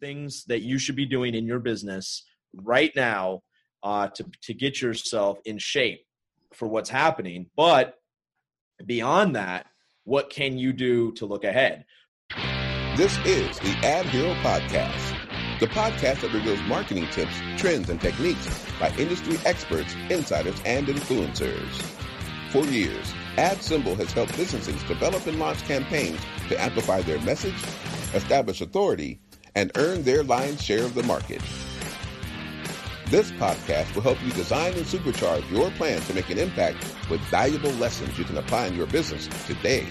things that you should be doing in your business right now to get yourself in shape for what's happening. But beyond that, what can you do to look ahead? This is the Ad Hero Podcast, the podcast that reveals marketing tips, trends, and techniques by industry experts, insiders, and influencers. For years, AdSymbol has helped businesses develop and launch campaigns to amplify their message, establish authority, and earn their lion's share of the market. This podcast will help you design and supercharge your plan to make an impact with valuable lessons you can apply in your business today.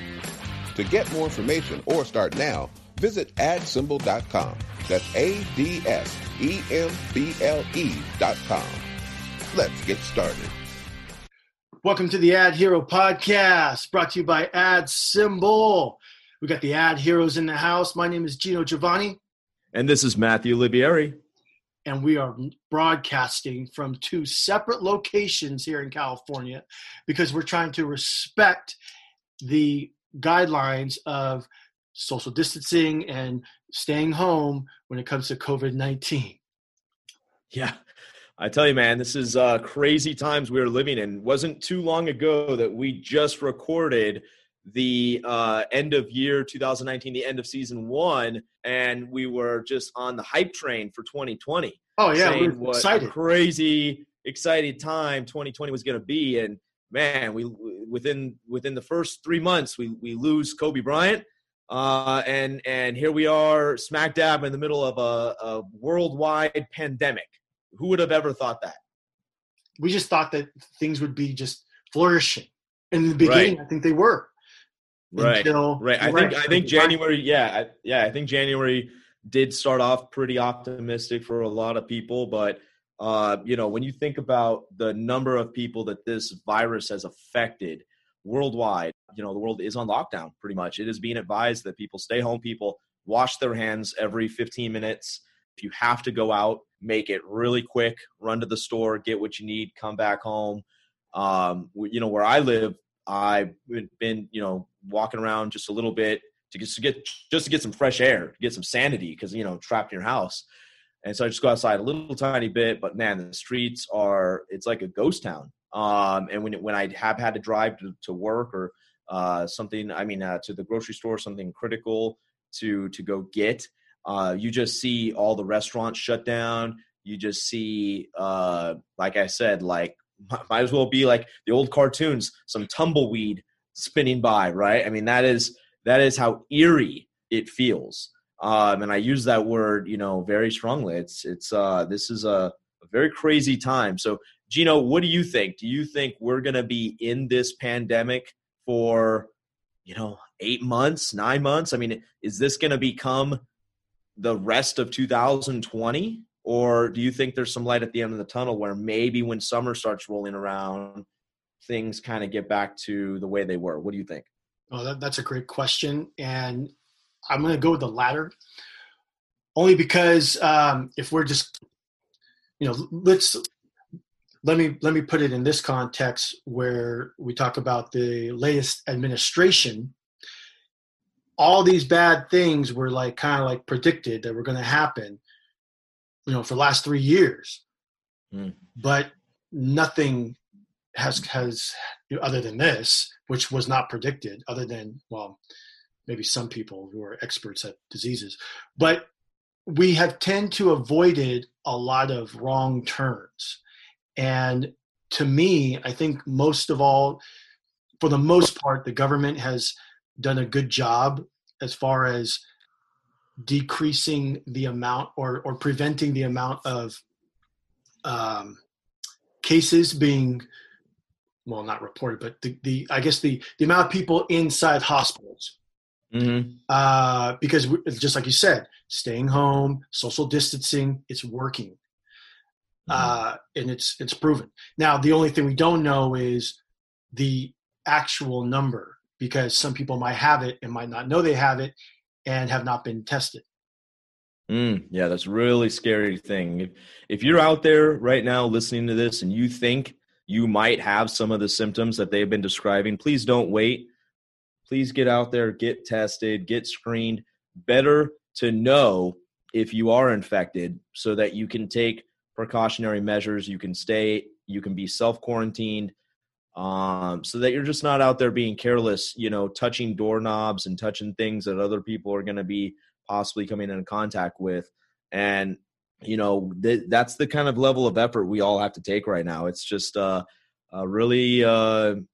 To get more information or start now, visit adsemble.com. That's ADSEMBLE.com. Let's get started. Welcome to the Ad Hero Podcast, brought to you by AdSymbol. We got the Ad Heroes in the house. My name is Gino Giovanni. And this is Matthew Libieri. And we are broadcasting from two separate locations here in California because we're trying to respect the guidelines of social distancing and staying home when it comes to COVID-19. Yeah, I tell you, man, this is crazy times we're living in. It wasn't too long ago that we just recorded the end of year 2019, the end of season one, and we were just on the hype train for 2020. Oh yeah, we were excited. Crazy, excited time 2020 was going to be, and man, we within the first 3 months we lose Kobe Bryant, and here we are smack dab in the middle of a worldwide pandemic. Who would have ever thought that? We just thought that things would be just flourishing in the beginning. Right. I think they were. Right. I think January. I think January did start off pretty optimistic for a lot of people, but when you think about the number of people that this virus has affected worldwide, the world is on lockdown pretty much. It is being advised that people stay home, people wash their hands every 15 minutes. If you have to go out, make it really quick, run to the store, get what you need, come back home. Where I live, I've been, walking around just a little bit to get some fresh air, to get some sanity because, trapped in your house. And so I just go outside a little tiny bit, but man, the streets it's like a ghost town. And when I have had to drive to work or to the grocery store, something critical to go get, you just see all the restaurants shut down. You just see, like I said, like, might as well be like the old cartoons, some tumbleweed spinning by, right? I mean, that is how eerie it feels. And I use that word, very strongly. This is a very crazy time. So, Gino, what do you think? Do you think we're going to be in this pandemic for, 8 months, 9 months? I mean, is this going to become the rest of 2020? Or do you think there's some light at the end of the tunnel where maybe when summer starts rolling around, things kind of get back to the way they were? What do you think? Oh, that's a great question. And I'm going to go with the latter only because if we're just, let me put it in this context where we talk about the latest administration. All these bad things were kind of predicted that were going to happen, for the last 3 years, but nothing has other than this, which was not predicted other than, well, maybe some people who are experts at diseases, but we have tend to avoided a lot of wrong turns. And to me, I think most of all, for the most part, the government has done a good job as far as decreasing the amount or preventing the amount of cases being, well, not reported, but the amount of people inside hospitals. Mm-hmm. Because just like you said, staying home, social distancing, it's working. Mm-hmm. And it's proven. Now, the only thing we don't know is the actual number because some people might have it and might not know they have it and have not been tested. Yeah, that's a really scary thing. If you're out there right now listening to this and you think you might have some of the symptoms that they've been describing, please don't wait. Please get out there, get tested, get screened. Better to know if you are infected so that you can take precautionary measures, you can stay, you can be self-quarantined, so that you're just not out there being careless, you know, touching doorknobs and touching things that other people are going to be possibly coming in contact with. And, you know, that's the kind of level of effort we all have to take right now. It's just it's an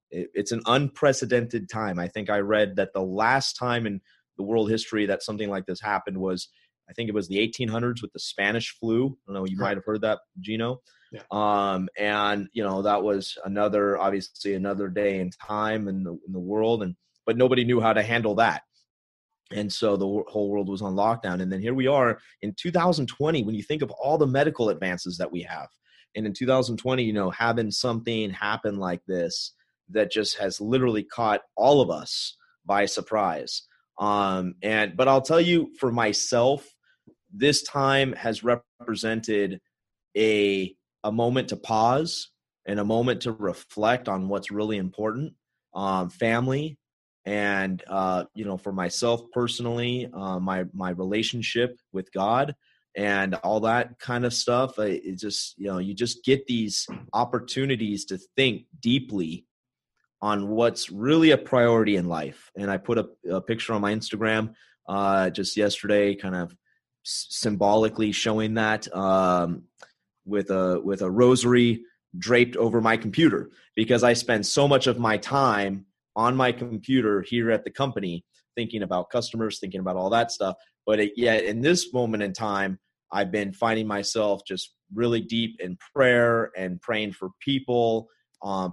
unprecedented time. I think I read that the last time in the world history that something like this happened was, I think it was the 1800s with the Spanish flu. I don't know, you might have heard that, Gino. Yeah. And you know, that was obviously another day in time in the world, but nobody knew how to handle that. And so the whole world was on lockdown. And then here we are in 2020, when you think of all the medical advances that we have. And in 2020, you know, having something happen like this that just has literally caught all of us by surprise. But I'll tell you, for myself, this time has represented a moment to pause and a moment to reflect on what's really important, family. And, you know, for myself personally, my relationship with God and all that kind of stuff, it just, you know, you just get these opportunities to think deeply on what's really a priority in life. And I put a picture on my Instagram, just yesterday, kind of symbolically showing that, with a rosary draped over my computer, because I spend so much of my time on my computer here at the company, thinking about customers, thinking about all that stuff. But in this moment in time, I've been finding myself just really deep in prayer and praying for people,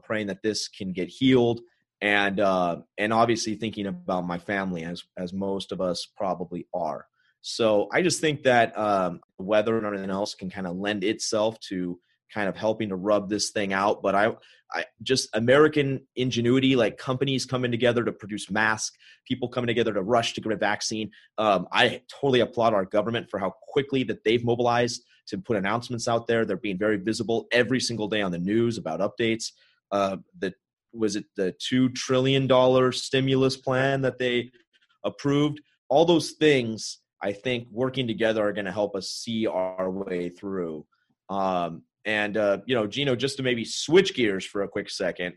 praying that this can get healed, and obviously thinking about my family, as most of us probably are. So I just think that weather and anything else can kind of lend itself to kind of helping to rub this thing out. But I just, American ingenuity, like companies coming together to produce masks, people coming together to rush to get a vaccine. I totally applaud our government for how quickly that they've mobilized to put announcements out there. They're being very visible every single day on the news about updates. The $2 trillion stimulus plan that they approved? All those things, I think, working together are going to help us see our way through. You know, Gino, just to maybe switch gears for a quick second,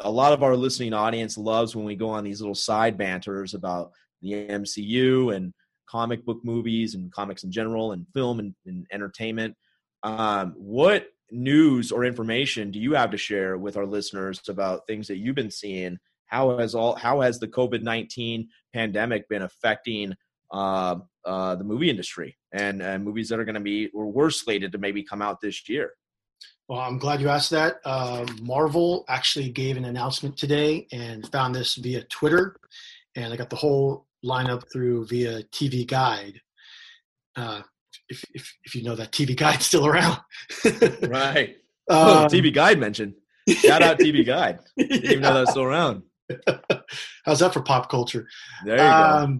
a lot of our listening audience loves when we go on these little side banters about the MCU and comic book movies and comics in general and film and entertainment. What news or information do you have to share with our listeners about things that you've been seeing? How has the COVID-19 pandemic been affecting the movie industry and movies that are going to be, or were slated to maybe come out this year? Well, I'm glad you asked that. Marvel actually gave an announcement today, and found this via Twitter, and I got the whole lineup via TV Guide. If you know that TV Guide's still around. Right. TV Guide mentioned. Shout out TV Guide. Didn't even know that was still around. How's that for pop culture? There you go.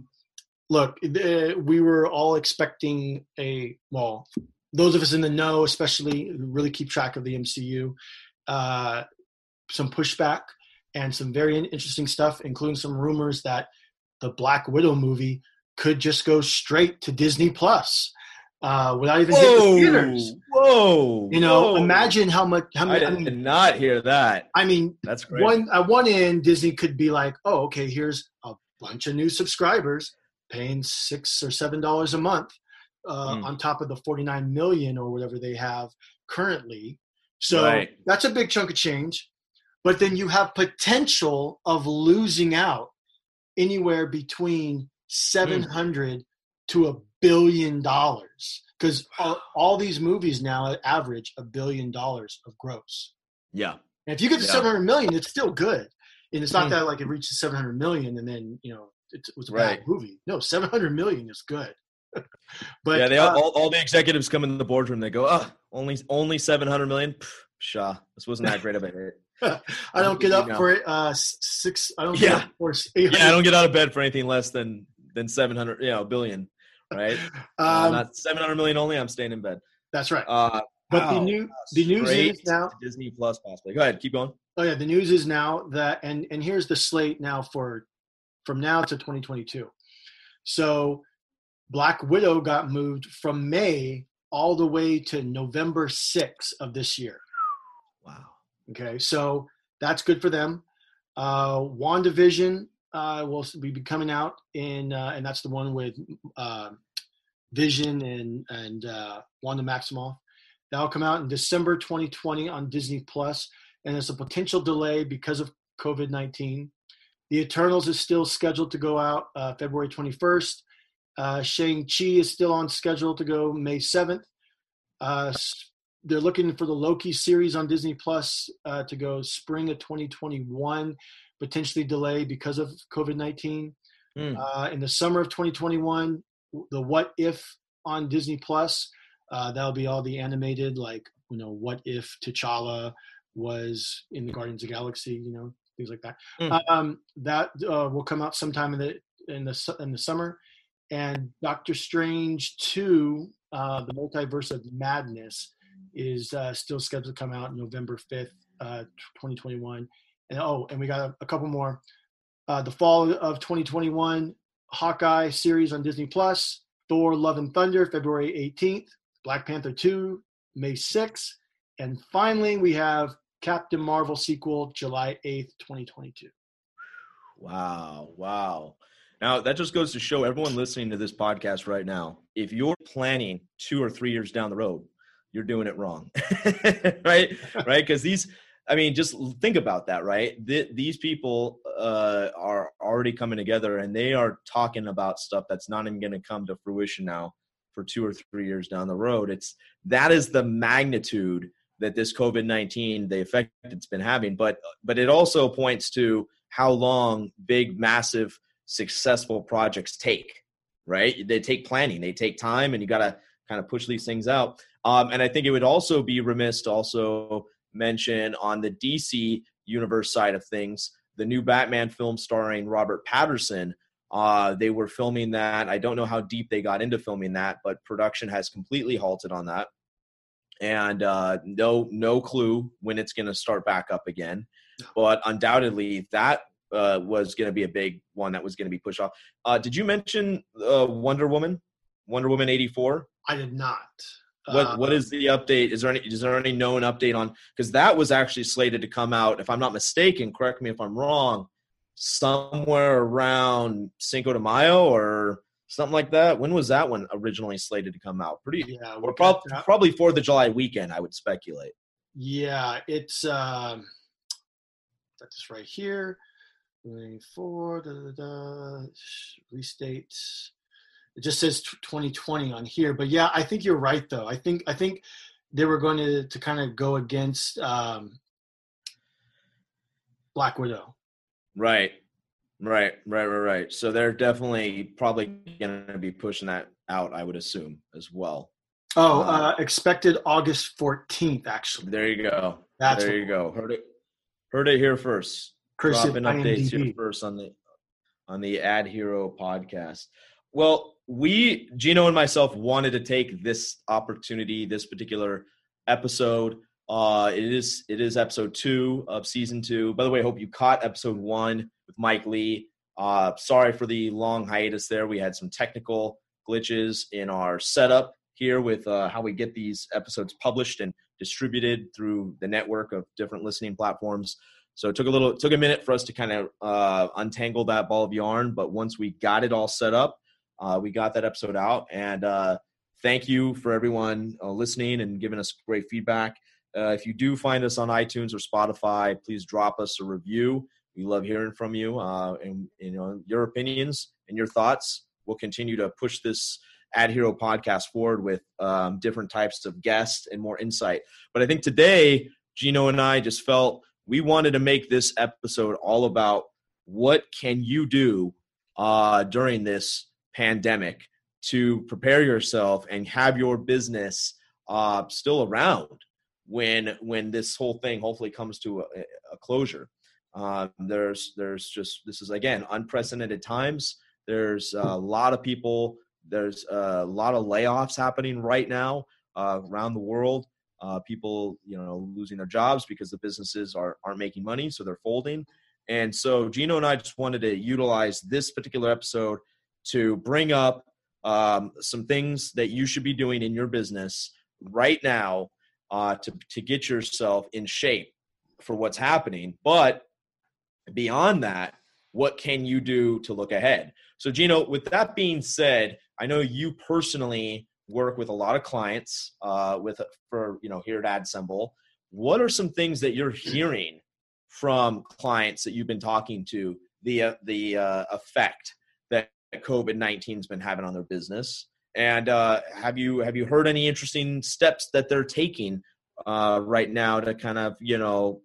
Look, we were all expecting those of us in the know, especially who really keep track of the MCU, some pushback and some very interesting stuff, including some rumors that the Black Widow movie could just go straight to Disney Plus without even hitting the theaters. Whoa! You know, imagine how much. I did not hear that. I mean, that's great. At one end, Disney could be like, "Oh, okay, here's a bunch of new subscribers paying $6 or $7 a month on top of the 49 million or whatever they have currently." So that's a big chunk of change. But then you have potential of losing out anywhere between $700 to $1 billion, because all these movies now average $1 billion of gross. Yeah. And if you get to 700 million, it's still good. And it's not that like it reaches 700 million and then, you know, it was a bad movie. No, 700 million is good. But yeah, they all the executives come in the boardroom. They go, only 700 million. Pshaw, this wasn't that great of a hit. I don't get up for it. Six. I don't. Yeah. I don't get out of bed for anything less than 700. Yeah, $1 billion. Right. Not 700 million only. I'm staying in bed. That's right. But the news is now Disney Plus possibly. Go ahead, keep going. Oh yeah, the news is now that and here's the slate now for. From now to 2022. So Black Widow got moved from May all the way to November 6th of this year. Wow. Okay, so that's good for them. WandaVision will be coming out in, and that's the one with Vision and Wanda Maximoff. That'll come out in December 2020 on Disney Plus, and it's a potential delay because of COVID-19. The Eternals is still scheduled to go out February 21st. Shang-Chi is still on schedule to go May 7th. They're looking for the Loki series on Disney Plus to go spring of 2021, potentially delayed because of COVID-19. In the summer of 2021, the What If on Disney Plus, that'll be all the animated, like, you know, what if T'Challa was in the Guardians of the Galaxy, you know, things like that. That will come out sometime in the summer. And Doctor Strange 2, The Multiverse of Madness, is still scheduled to come out November 5th, 2021. And we got a couple more. The fall of 2021, Hawkeye series on Disney+, Thor Love and Thunder, February 18th, Black Panther 2, May 6th. And finally, we have Captain Marvel sequel, July 8th, 2022. Wow. Now, that just goes to show everyone listening to this podcast right now, if you're planning 2 or 3 years down the road, you're doing it wrong, right? Because just think about that, right? These people are already coming together, and they are talking about stuff that's not even going to come to fruition now for 2 or 3 years down the road. That is the magnitude that this COVID-19, the effect it's been having. But it also points to how long big, massive, successful projects take, right? They take planning, they take time, and you got to kind of push these things out. And I think it would also be remiss to also mention on the DC universe side of things, the new Batman film starring Robert Pattinson. They were filming that. I don't know how deep they got into filming that, but production has completely halted on that. And no clue when it's going to start back up again. But undoubtedly, that was going to be a big one that was going to be pushed off. Did you mention Wonder Woman 84? I did not. What is the update? Is there any known update on? Because that was actually slated to come out, if I'm not mistaken, correct me if I'm wrong, somewhere around Cinco de Mayo or something like that. When was that one originally slated to come out? Probably 4th of July weekend, I would speculate. Yeah, it's that's right here. 24 release date. It just says 2020 on here, but yeah, I think you're right though. I think they were going to kind of go against Black Widow. Right. So they're definitely probably going to be pushing that out, I would assume, as well. Expected August 14th, actually. There you go. Heard it here first. Chris, dropping updates here first on the Ad Hero podcast. Well, Gino and myself wanted to take this opportunity, this particular episode. It is episode 2 of season 2. By the way, I hope you caught episode 1 with Mike Lee. Sorry for the long hiatus there. We had some technical glitches in our setup here with how we get these episodes published and distributed through the network of different listening platforms. So it took a minute for us to kind of untangle that ball of yarn. But once we got it all set up, we got that episode out, and thank you for everyone listening and giving us great feedback. If you do find us on iTunes or Spotify, please drop us a review. We love hearing from you, and you know, your opinions and your thoughts. We'll continue to push this Ad Hero podcast forward with different types of guests and more insight. But I think today, Gino and I just felt we wanted to make this episode all about what can you do during this pandemic to prepare yourself and have your business still around when this whole thing hopefully comes to a closure. There's just, this is again unprecedented times. There's a lot of people. There's a lot of layoffs happening right now around the world. People, you know, losing their jobs because the businesses aren't making money, so they're folding. And so Gino and I just wanted to utilize this particular episode to bring up some things that you should be doing in your business right now to get yourself in shape for what's happening. But beyond that, what can you do to look ahead? So, Gino, with that being said, I know you personally work with a lot of clients here at AdSymbol. What are some things that you're hearing from clients that you've been talking to, the effect that COVID-19's been having on their business? And have you heard any interesting steps that they're taking right now to kind of, I don't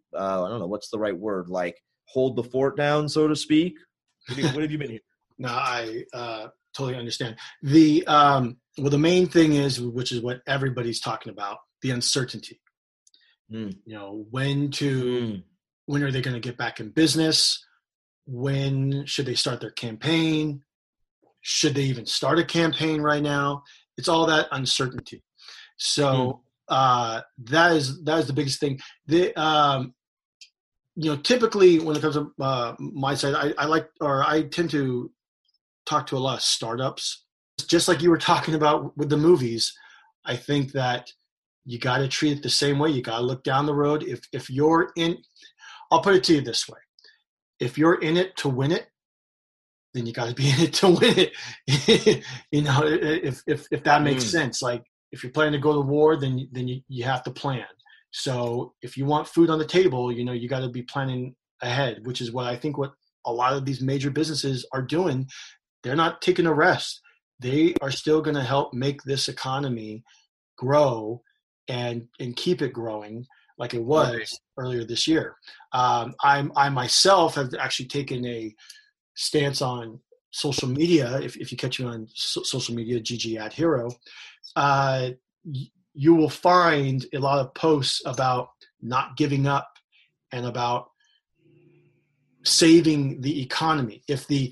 know, what's the right word, like hold the fort down, so to speak? What have you been hearing? No, I totally understand. The main thing is, which is what everybody's talking about, the uncertainty. When are they going to get back in business? When should they start their campaign? Should they even start a campaign right now? It's all that uncertainty. So that is the biggest thing. Typically when it comes to my side, I tend to talk to a lot of startups. Just like you were talking about with the movies, I think that you got to treat it the same way. You got to look down the road. If you're in, I'll put it to you this way. If you're in it to win it, then you got to be in it to win it. If that makes sense. Like if you're planning to go to war, then you have to plan. So if you want food on the table, you got to be planning ahead, which is what I think what a lot of these major businesses are doing. They're not taking a rest. They are still going to help make this economy grow and keep it growing like it was earlier this year. I myself have actually taken a stance on social media. If you catch me on social media, GG Ad Hero, you will find a lot of posts about not giving up and about saving the economy. If the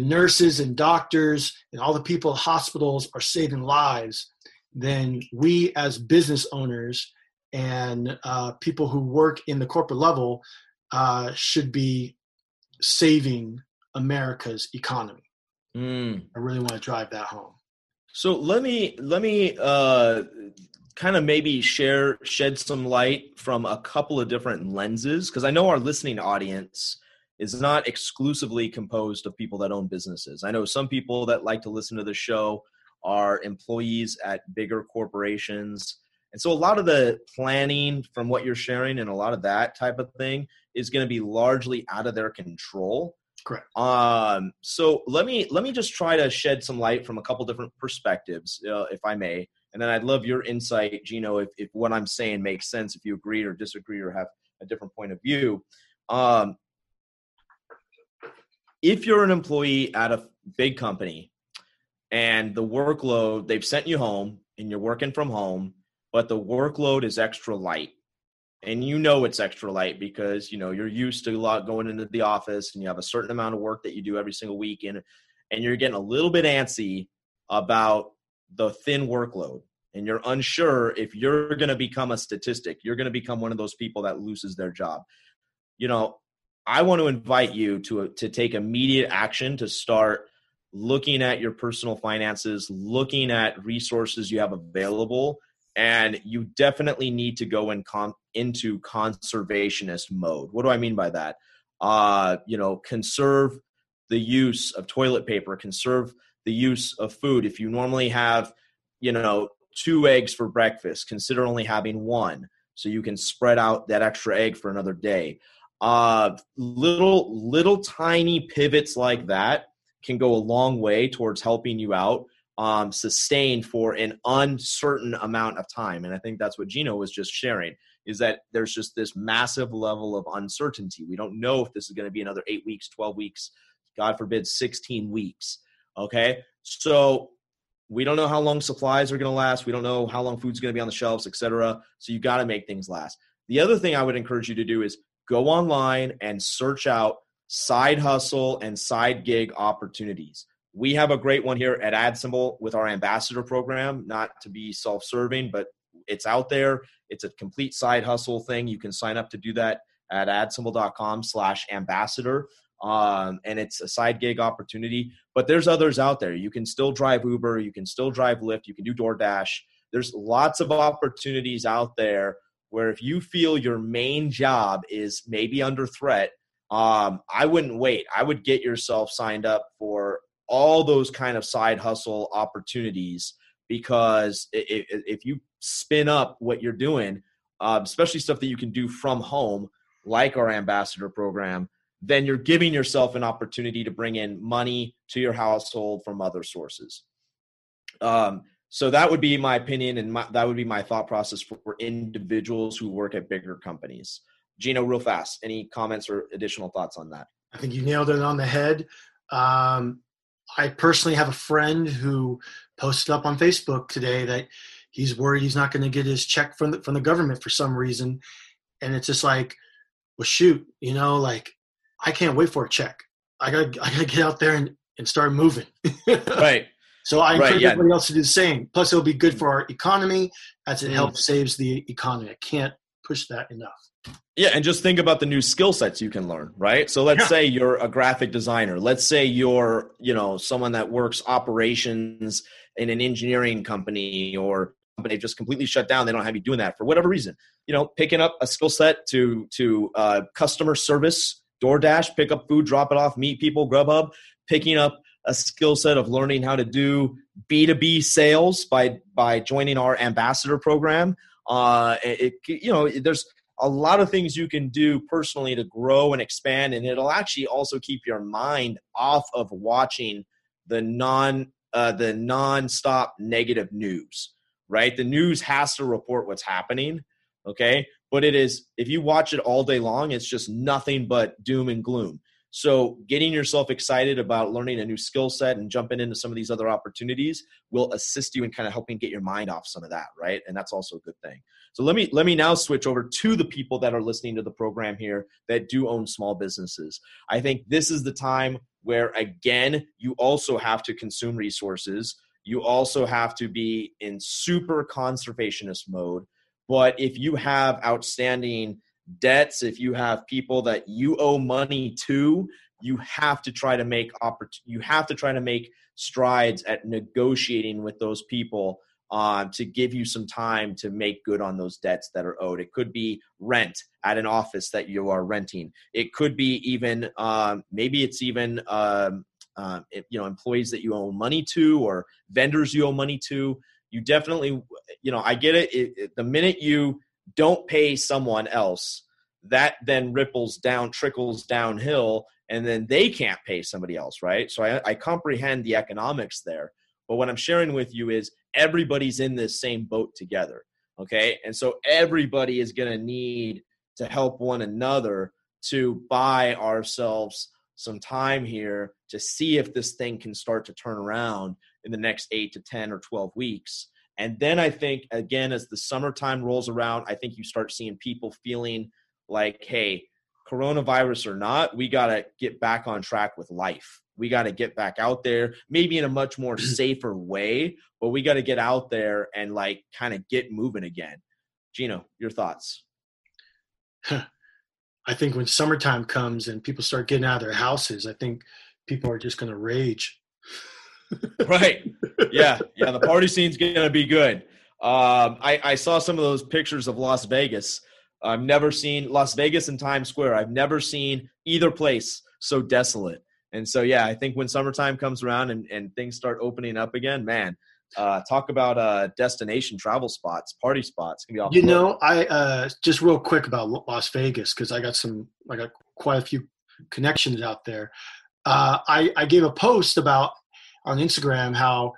nurses and doctors and all the people at hospitals are saving lives, then we as business owners and people who work in the corporate level should be saving America's economy. I really want to drive that home. So let me kind of maybe shed some light from a couple of different lenses, because I know our listening audience is not exclusively composed of people that own businesses. I know some people that like to listen to the show are employees at bigger corporations. And so a lot of the planning from what you're sharing and a lot of that type of thing is going to be largely out of their control. Correct. So let me just try to shed some light from a couple different perspectives, if I may. And then I'd love your insight, Gino, if what I'm saying makes sense, if you agree or disagree or have a different point of view. If you're an employee at a big company and the workload, they've sent you home and you're working from home, but the workload is extra light, and it's extra light because, you're used to a lot going into the office and you have a certain amount of work that you do every single week, and you're getting a little bit antsy about the thin workload, and you're unsure if you're going to become a statistic, you're going to become one of those people that loses their job. I want to invite you to take immediate action to start looking at your personal finances, looking at resources you have available, and you definitely need to go into conservationist mode. What do I mean by that? Conserve the use of toilet paper, conserve the use of food. If you normally have, 2 eggs for breakfast, consider only having 1 so you can spread out that extra egg for another day. Little tiny pivots like that can go a long way towards helping you out, sustained for an uncertain amount of time. And I think that's what Gino was just sharing, is that there's just this massive level of uncertainty. We don't know if this is going to be another 8 weeks, 12 weeks, God forbid, 16 weeks. Okay. So we don't know how long supplies are going to last. We don't know how long food's going to be on the shelves, etc. So you got to make things last. The other thing I would encourage you to do is go online and search out side hustle and side gig opportunities. We have a great one here at AdSymbol with our ambassador program, not to be self-serving, but it's out there. It's a complete side hustle thing. You can sign up to do that at adsymbol.com/ambassador. And it's a side gig opportunity. But there's others out there. You can still drive Uber. You can still drive Lyft. You can do DoorDash. There's lots of opportunities out there where if you feel your main job is maybe under threat, I wouldn't wait. I would get yourself signed up for all those kind of side hustle opportunities, because if you spin up what you're doing, especially stuff that you can do from home, like our ambassador program, then you're giving yourself an opportunity to bring in money to your household from other sources. So that would be my opinion, and that would be my thought process for individuals who work at bigger companies. Gino, real fast, any comments or additional thoughts on that? I think you nailed it on the head. I personally have a friend who posted up on Facebook today that he's worried he's not going to get his check from the government for some reason. And it's just like, well, shoot, I can't wait for a check. I gotta get out there and start moving. Right. So I encourage everybody else to do the same. Plus, it'll be good for our economy as it helps saves the economy. I can't push that enough. Yeah, and just think about the new skill sets you can learn, right? So let's say you're a graphic designer. Let's say you're, someone that works operations in an engineering company, or company just completely shut down. They don't have you doing that for whatever reason. Picking up a skill set to customer service, DoorDash, pick up food, drop it off, meet people, Grubhub, picking up a skill set of learning how to do B2B sales by joining our ambassador program. There's a lot of things you can do personally to grow and expand, and it'll actually also keep your mind off of watching the nonstop negative news, right? The news has to report what's happening, okay? But it is, if you watch it all day long, it's just nothing but doom and gloom. So getting yourself excited about learning a new skill set and jumping into some of these other opportunities will assist you in kind of helping get your mind off some of that, right? And that's also a good thing. So let me now switch over to the people that are listening to the program here that do own small businesses. I think this is the time where, again, you also have to consume resources. You also have to be in super conservationist mode. But if you have outstanding debts, if you have people that you owe money to, you have to try to make strides at negotiating with those people to give you some time to make good on those debts that are owed. It could be rent at an office that you are renting. It could be even employees that you owe money to, or vendors you owe money to. You definitely, I get it. The minute you don't pay someone else, that then trickles downhill, and then they can't pay somebody else, right? So I comprehend the economics there. But what I'm sharing with you is everybody's in this same boat together, okay? And so everybody is going to need to help one another to buy ourselves some time here to see if this thing can start to turn around in the next 8 to 10 or 12 weeks. And then I think, again, as the summertime rolls around, I think you start seeing people feeling like, hey, coronavirus or not, we got to get back on track with life. We got to get back out there, maybe in a much more safer way, but we got to get out there and kind of get moving again. Gino, your thoughts? I think when summertime comes and people start getting out of their houses, I think people are just going to rage. Right. Yeah. The party scene's going to be good. I saw some of those pictures of Las Vegas. I've never seen Las Vegas and Times Square. I've never seen either place so desolate. And so, yeah, I think when summertime comes around and things start opening up again, man, talk about destination travel spots, party spots. Can be awesome. I just real quick about Las Vegas, because I got quite a few connections out there. I gave a post about on Instagram how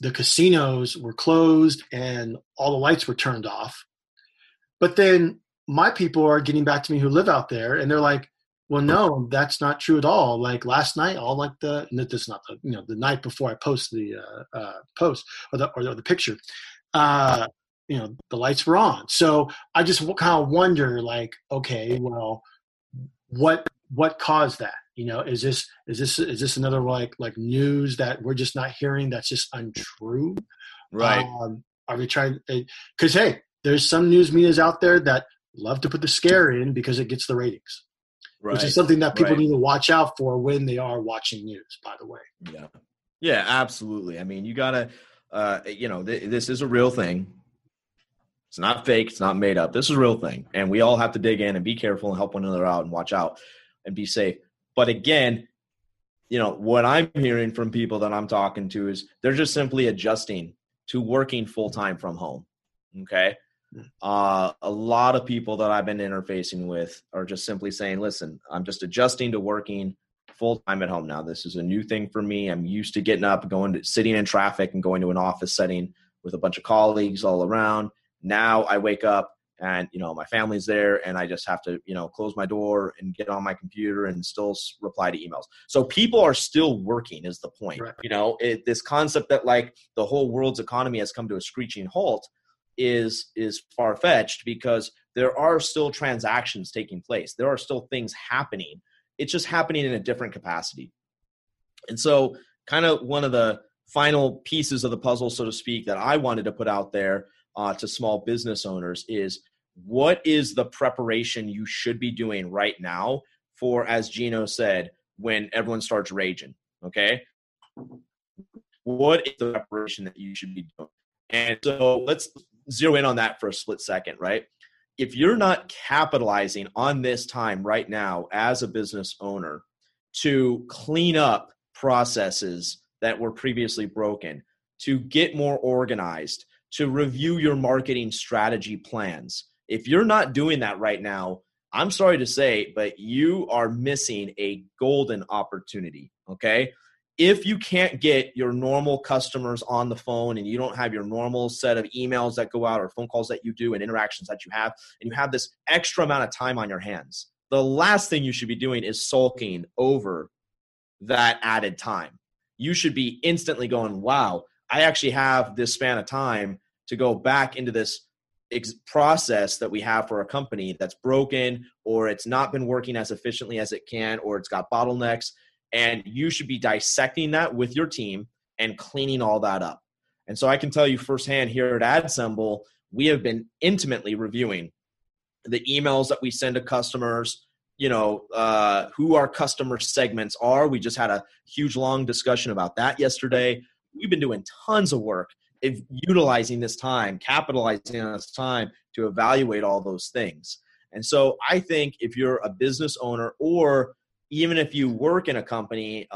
the casinos were closed and all the lights were turned off. But then my people are getting back to me who live out there, and they're like, well, no, that's not true at all. Like last night, the night before I post the post or the picture, the lights were on. So I just kind of wonder okay, well, what caused that? Is this another like news that we're just not hearing? That's just untrue. Right. Are we trying? Cause hey, there's some news medias out there that love to put the scare in because it gets the ratings. Right. Which is something that people need to watch out for when they are watching news, by the way. Yeah. Yeah, absolutely. I mean, you gotta, this is a real thing. It's not fake. It's not made up. This is a real thing. And we all have to dig in and be careful and help one another out and watch out and be safe. But again, what I'm hearing from people that I'm talking to is they're just simply adjusting to working full-time from home. Okay. A lot of people that I've been interfacing with are just simply saying, listen, I'm just adjusting to working full-time at home now. This is a new thing for me. I'm used to getting up, sitting in traffic and going to an office setting with a bunch of colleagues all around. Now I wake up and, my family's there and I just have to, close my door and get on my computer and still reply to emails. So people are still working is the point. Right. This concept that like the whole world's economy has come to a screeching halt is far-fetched because there are still transactions taking place. There are still things happening. It's just happening in a different capacity. And so kind of one of the final pieces of the puzzle, so to speak, that I wanted to put out there to small business owners is what is the preparation you should be doing right now for, as Gino said, when everyone starts raging, okay? What is the preparation that you should be doing? And so let's zero in on that for a split second, right? If you're not capitalizing on this time right now as a business owner to clean up processes that were previously broken, to get more organized, to review your marketing strategy plans. If you're not doing that right now, I'm sorry to say, but you are missing a golden opportunity, okay? If you can't get your normal customers on the phone and you don't have your normal set of emails that go out or phone calls that you do and interactions that you have, and you have this extra amount of time on your hands, the last thing you should be doing is sulking over that added time. You should be instantly going, wow, I actually have this span of time to go back into this process that we have for a company that's broken or it's not been working as efficiently as it can or it's got bottlenecks. And you should be dissecting that with your team and cleaning all that up. And so I can tell you firsthand here at AdSymbol, we have been intimately reviewing the emails that we send to customers, who our customer segments are. We just had a huge long discussion about that yesterday. We've been doing tons of work of utilizing this time, capitalizing on this time to evaluate all those things. And so I think if you're a business owner or even if you work in a company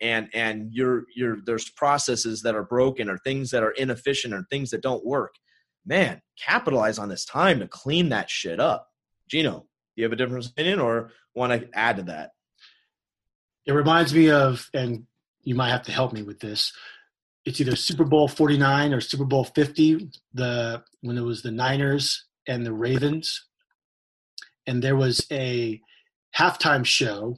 and you're there's processes that are broken or things that are inefficient or things that don't work, man, capitalize on this time to clean that shit up. Gino, do you have a different opinion or want to add to that? It reminds me of, and you might have to help me with this, it's either Super Bowl 49 or Super Bowl 50, when it was the Niners and the Ravens. And there was a halftime show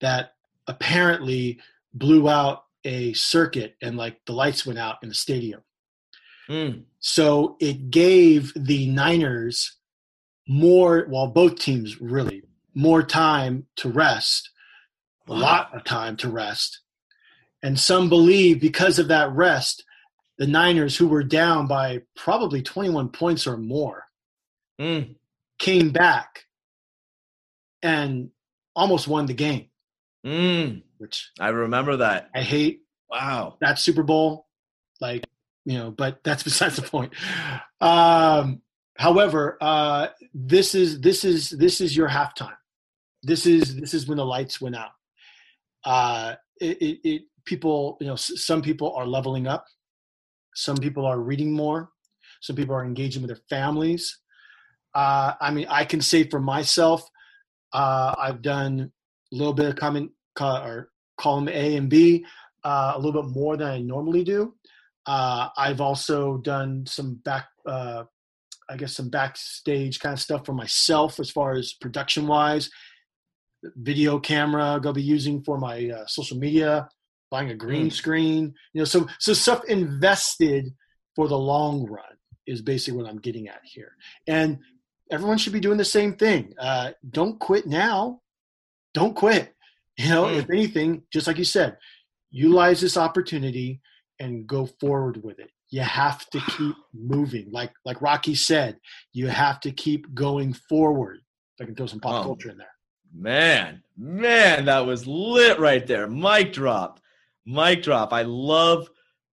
that apparently blew out a circuit and like the lights went out in the stadium. Mm. So it gave the Niners both teams really, more time to rest, a lot of time to rest. And some believe because of that rest, the Niners, who were down by probably 21 points or more, came back and almost won the game. Which I remember that. I hate that Super Bowl. But that's besides the point. However, this is your halftime. This is when the lights went out. People, some people are leveling up. Some people are reading more. Some people are engaging with their families. I can say for myself, I've done a little bit of column A and B, a little bit more than I normally do. I've also done some some backstage kind of stuff for myself as far as production-wise. Video camera I'll be using for my social media, buying a green screen, so stuff invested for the long run is basically what I'm getting at here. And everyone should be doing the same thing. Don't quit now. Don't quit. If anything, just like you said, utilize this opportunity and go forward with it. You have to keep moving. Like Rocky said, you have to keep going forward. If I can throw some pop culture in there. Man, that was lit right there. Mic drop. I love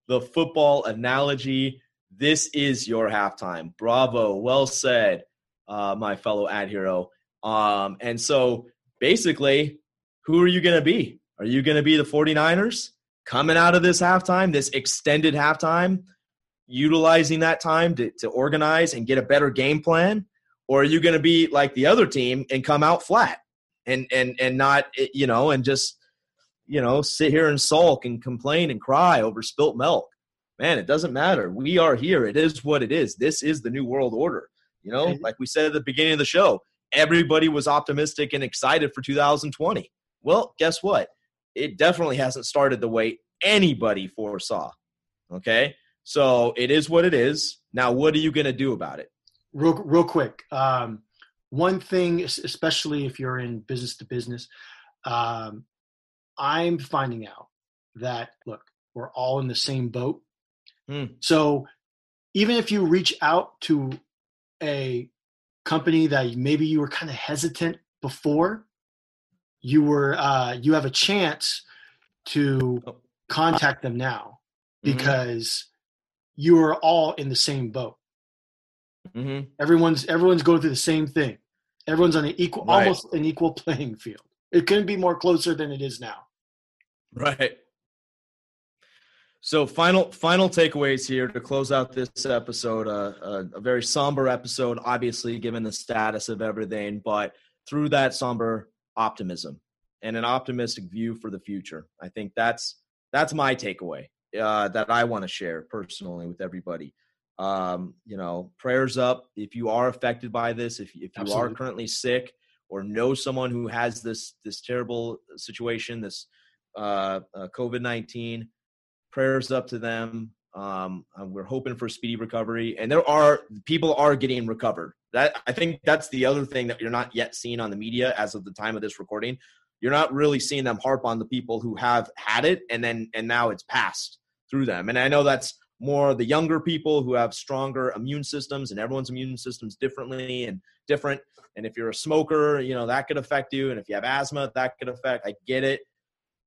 the football analogy. This is your halftime. Bravo. Well said, my fellow ad hero. And so basically, who are you going to be? Are you going to be the 49ers coming out of this halftime, this extended halftime, utilizing that time to organize and get a better game plan? Or are you going to be like the other team and come out flat and not, you know, and just, you know, sit here and sulk and complain and cry over spilt milk? Man, it doesn't matter. We are here. It is what it is. This is the new world order. You know, like we said at the beginning of the show, everybody was optimistic and excited for 2020. Well, guess what? It definitely hasn't started the way anybody foresaw. Okay? So it is what it is. Now, what are you going to do about it? Real quick. One thing, especially if you're in business to business, I'm finding out that, look, we're all in the same boat. So even if you reach out to a company that maybe you were kind of hesitant before, you have a chance to contact them now because you are all in the same boat. Everyone's going through the same thing. Everyone's on an equal, almost an equal playing field. It couldn't be more closer than it is now. Right. So final takeaways here to close out this episode, a very somber episode, obviously, given the status of everything, but through that somber optimism and an optimistic view for the future. I think that's my takeaway that I want to share personally with everybody. You know, prayers up if you are affected by this, if you Absolutely. Are currently sick or know someone who has this terrible situation, this COVID-19. Prayers up to them. We're hoping for speedy recovery, and people are getting recovered. That I think that's the other thing that you're not yet seeing on the media as of the time of this recording. You're not really seeing them harp on the people who have had it, and now it's passed through them. And I know that's more the younger people who have stronger immune systems, and everyone's immune system's different. And if you're a smoker, you know that could affect you, and if you have asthma, that could affect. I get it,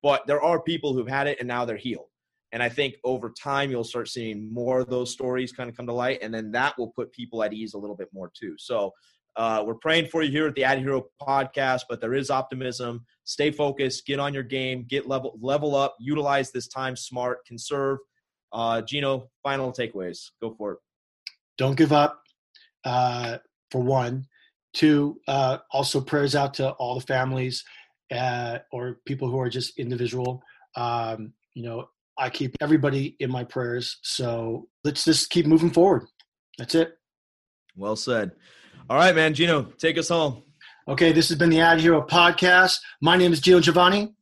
but there are people who've had it and now they're healed. And I think over time, you'll start seeing more of those stories kind of come to light. And then that will put people at ease a little bit more too. So we're praying for you here at the Ad Hero podcast, but there is optimism. Stay focused, get on your game, get level up, utilize this time smart, conserve. Gino, final takeaways. Go for it. Don't give up, for one. Two, also prayers out to all the families or people who are just individual. You know, I keep everybody in my prayers. So let's just keep moving forward. That's it. Well said. All right, man. Gino, take us home. Okay. This has been the Ad Hero podcast. My name is Gino Giovanni.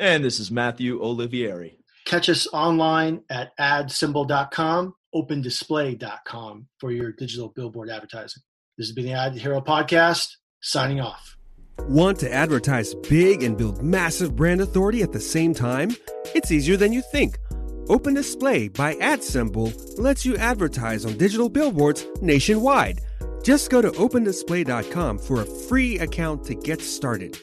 And this is Matthew Olivieri. Catch us online at adsymbol.com, opendisplay.com for your digital billboard advertising. This has been the Ad Hero podcast, signing off. Want to advertise big and build massive brand authority at the same time? It's easier than you think. Open Display by AdSymbol lets you advertise on digital billboards nationwide. Just go to opendisplay.com for a free account to get started.